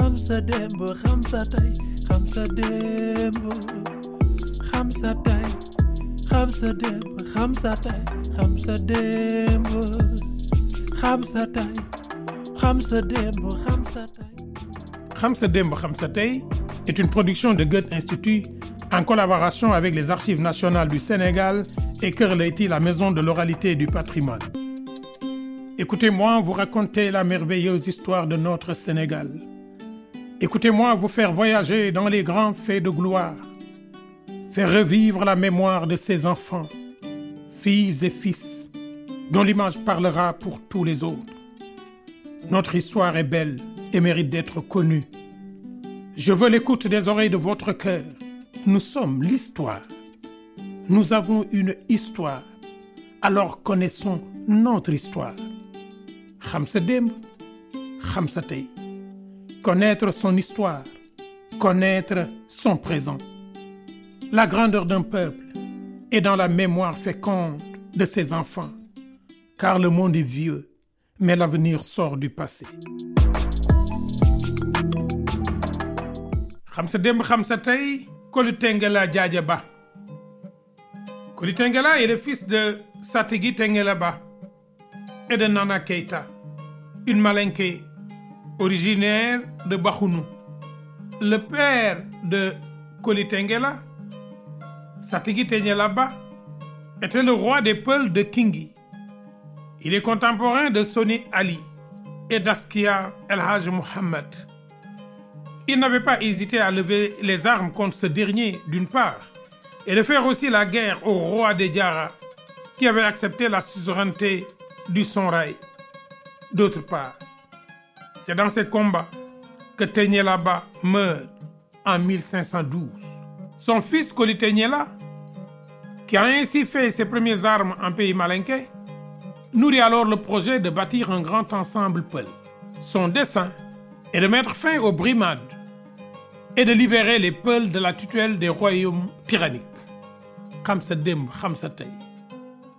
Hamza Dembo, Hamza Tai, Hamza Dembo, Hamza Tai, Hamza Dembo, Hamza Tai, Hamza Dembo, Hamza Tai, Hamza Dembo, Hamza Tai. Hamza Dembo, Hamza Tai est une production de Goethe-Institut en collaboration avec les Archives nationales du Sénégal et Kër Leyti, la maison de l'oralité et du patrimoine. Écoutez-moi vous raconter la merveilleuse histoire de notre Sénégal. Écoutez-moi vous faire voyager dans les grands faits de gloire. Faire revivre la mémoire de ces enfants, filles et fils, dont l'image parlera pour tous les autres. Notre histoire est belle et mérite d'être connue. Je veux l'écoute des oreilles de votre cœur. Nous sommes l'histoire. Nous avons une histoire. Alors connaissons notre histoire. Hamza Dembo, Hamza Tai. Connaître son histoire, connaître son présent. La grandeur d'un peuple est dans la mémoire féconde de ses enfants, car le monde est vieux, mais l'avenir sort du passé. Hamza Dembo, Hamza Tai, Koli Tenguella Djadjaba. Koli Tenguella est le fils de Satigui Tenguella et de Nana Keita, une Malinké originaire de Bakhounou. Le père de Koli Tenguella, Satigui Tenguella, était le roi des Peuls de Kingi. Il est contemporain de Soni Ali et d'Askia El Haj Muhammad. Il n'avait pas hésité à lever les armes contre ce dernier, d'une part, et de faire aussi la guerre au roi de Djara, qui avait accepté la suzeraineté du Sonrai, d'autre part. C'est dans ces combats que Tenguella meurt en 1512. Son fils Koli Tenguella, qui a ainsi fait ses premières armes en pays malinké, nourrit alors le projet de bâtir un grand ensemble peul. Son dessein est de mettre fin aux brimades et de libérer les peuls de la tutelle des royaumes tyranniques. Hamza Dembo, Hamza Tai.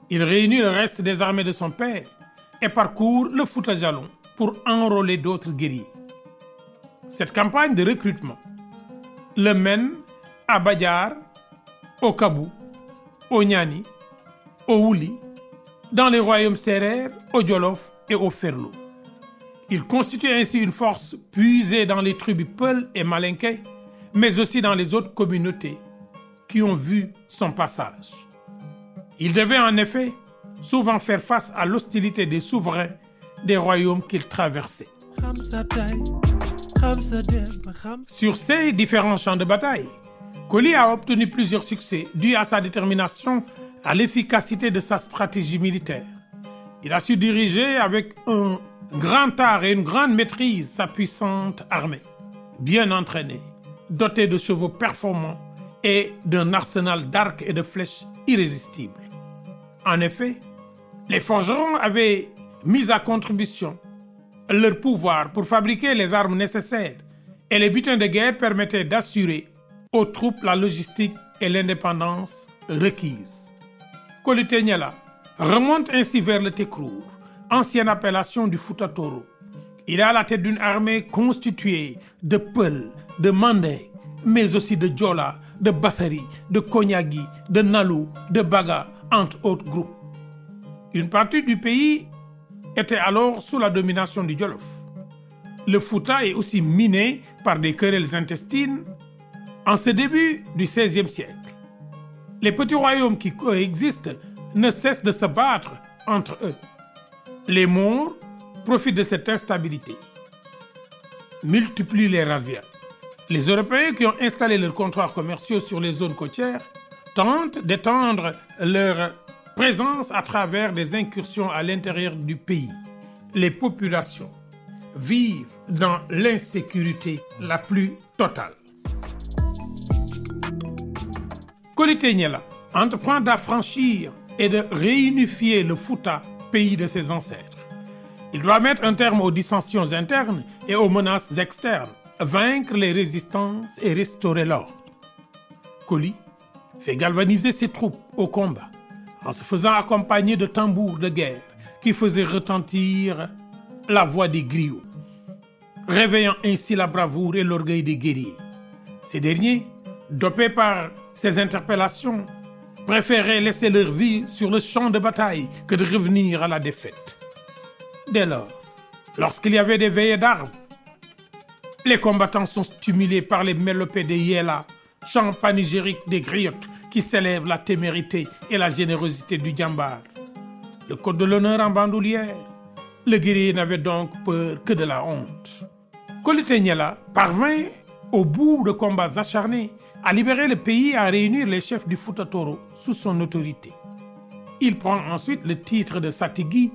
Il réunit le reste des armées de son père et parcourt le Fouta Djallon pour enrôler d'autres guerriers. Cette campagne de recrutement le mène à Badiar, au Kabou, au Niani, au Houli, dans les royaumes Sérère, au Diolof et au Ferlo. Il constitue ainsi une force puisée dans les tribus Peul et Malinké, mais aussi dans les autres communautés qui ont vu son passage. Il devait en effet souvent faire face à l'hostilité des souverains des royaumes qu'il traversait. Sur ces différents champs de bataille, Koli a obtenu plusieurs succès dus à sa détermination à l'efficacité de sa stratégie militaire. Il a su diriger avec un grand art et une grande maîtrise sa puissante armée, bien entraînée, dotée de chevaux performants et d'un arsenal d'arcs et de flèches irrésistibles. En effet, les forgerons avaient mis à contribution leur pouvoir pour fabriquer les armes nécessaires et les butins de guerre permettaient d'assurer aux troupes la logistique et l'indépendance requises. Koli Tenguella remonte ainsi vers le Tekrour, ancienne appellation du Futa Toro. Il est à la tête d'une armée constituée de Peuls, de Mandé, mais aussi de Jola, de Bassari, de Konyagi, de Nalu, de Baga, entre autres groupes. Une partie du pays était alors sous la domination du Diolof. Le Fouta est aussi miné par des querelles intestines en ce début du XVIe siècle. Les petits royaumes qui coexistent ne cessent de se battre entre eux. Les Maures profitent de cette instabilité, multiplient les razzias. Les Européens qui ont installé leurs comptoirs commerciaux sur les zones côtières tentent d'étendre leur présence à travers des incursions à l'intérieur du pays. Les populations vivent dans l'insécurité la plus totale. Koli Tenguella entreprend d'affranchir et de réunifier le Fouta, pays de ses ancêtres. Il doit mettre un terme aux dissensions internes et aux menaces externes, vaincre les résistances et restaurer l'ordre. Koli fait galvaniser ses troupes au combat en se faisant accompagner de tambours de guerre qui faisaient retentir la voix des griots. réveillant ainsi la bravoure et l'orgueil des guerriers. Ces derniers, dopés par ces interpellations, préféraient laisser leur vie sur le champ de bataille que de revenir à la défaite. Dès lors, lorsqu'il y avait des veillées d'armes, les combattants sont stimulés par les mélopées des Yéla, chants panégyriques des griottes qui célèbrent la témérité et la générosité du Djambar. Le code de l'honneur en bandoulière, le guerrier n'avait donc peur que de la honte. Koli Tenguella parvint, au bout de combats acharnés, à libérer le pays et à réunir les chefs du Futa Toro sous son autorité. Il prend ensuite le titre de Satigui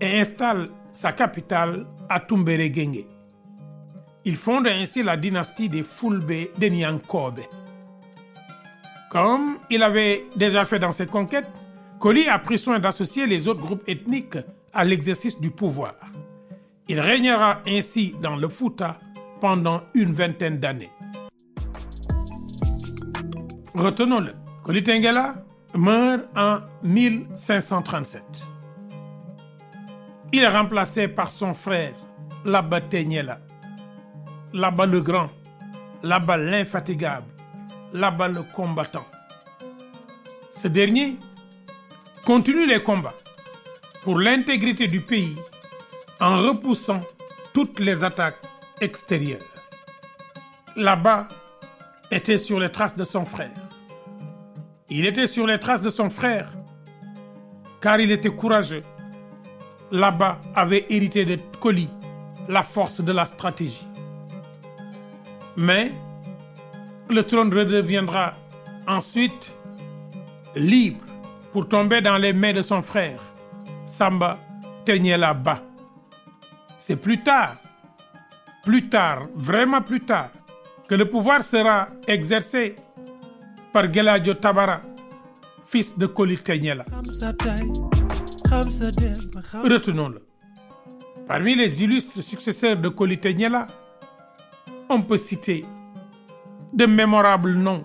et installe sa capitale à Tumberegengue. Il fonde ainsi la dynastie des Foulbé de Niankobe. Comme il avait déjà fait dans cette conquête, Koli a pris soin d'associer les autres groupes ethniques à l'exercice du pouvoir. Il régnera ainsi dans le Fouta pendant 20 d'années. Retenons-le, Koli Tenguella meurt en 1537. Il est remplacé par son frère, l'Abba Tenguella. L'Abba le Grand, l'Abba l'infatigable, l'Abba le combattant. Ce dernier continue les combats pour l'intégrité du pays en repoussant toutes les attaques extérieures. L'Abba était sur les traces de son frère. Il était sur les traces de son frère car il était courageux. L'Abba avait hérité de Koli la force de la stratégie. Mais le trône redeviendra ensuite libre pour tomber dans les mains de son frère, Samba Tenguella. C'est plus tard, que le pouvoir sera exercé par Geladio Tabara, fils de Koli Tenguella. Retenons-le. Parmi les illustres successeurs de Koli Tenguella, on peut citer de mémorables noms,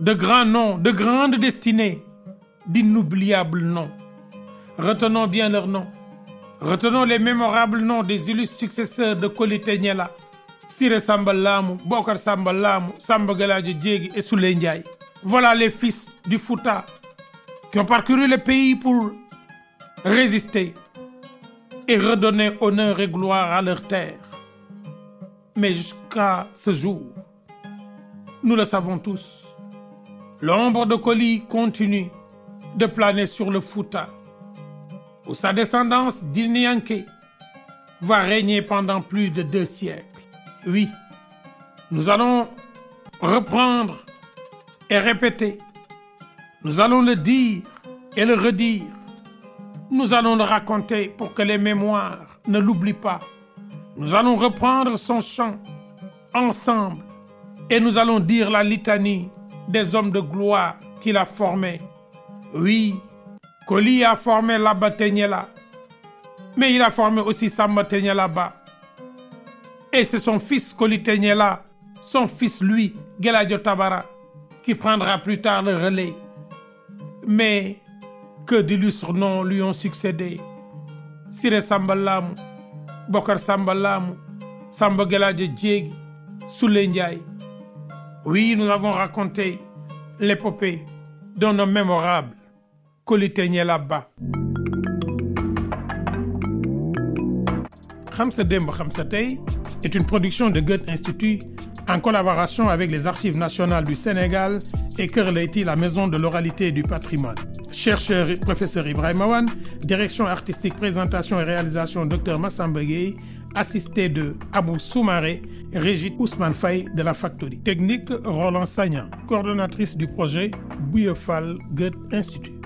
de grands noms, de grandes destinées, d'inoubliables noms. Retenons bien leurs noms. Retenons les mémorables noms des illustres successeurs de Koli Tenguella. Sire Samba Lamu, Bokar Samba Lamu, Samba Geladio Djegi et Sule Ndiaye. Voilà les fils du Fouta qui ont parcouru le pays pour résister et redonner honneur et gloire à leur terre. Mais jusqu'à ce jour, nous le savons tous, l'ombre de Koli continue de planer sur le Fouta, où sa descendance d'Inianké va régner pendant plus de 2 siècles. Oui, nous allons reprendre et répéter, nous allons le dire et le redire, nous allons le raconter pour que les mémoires ne l'oublient pas. Nous allons reprendre son chant ensemble et nous allons dire la litanie des hommes de gloire qu'il a formés. Oui, Koli a formé l'Abba Tenguella, mais il a formé aussi Samba Tenguella. Et c'est son fils Koli Tenguella, son fils lui, Geladio Tabara, qui prendra plus tard le relais. Mais que d'illustres noms lui ont succédé. Sire Samba Lamu, Bokar Samba Lamu, Samba Geladio Djegi, Sule Ndiaye. Oui, nous avons raconté l'épopée d'un homme mémorable, Koli Tenguella. Khamsa Demba Khamsa Tay est une production de Goethe-Institut en collaboration avec les Archives nationales du Sénégal et Kër Leyti, la maison de l'oralité et du patrimoine. Chercheur professeur Ibrahim Awan, direction artistique, présentation et réalisation Dr Massamba Gueye, assisté de Abou Soumaré, Régit Ousmane Faye de la Factory. Technique Roland Sagnan, coordonnatrice du projet Bouye Fall Goethe Institut.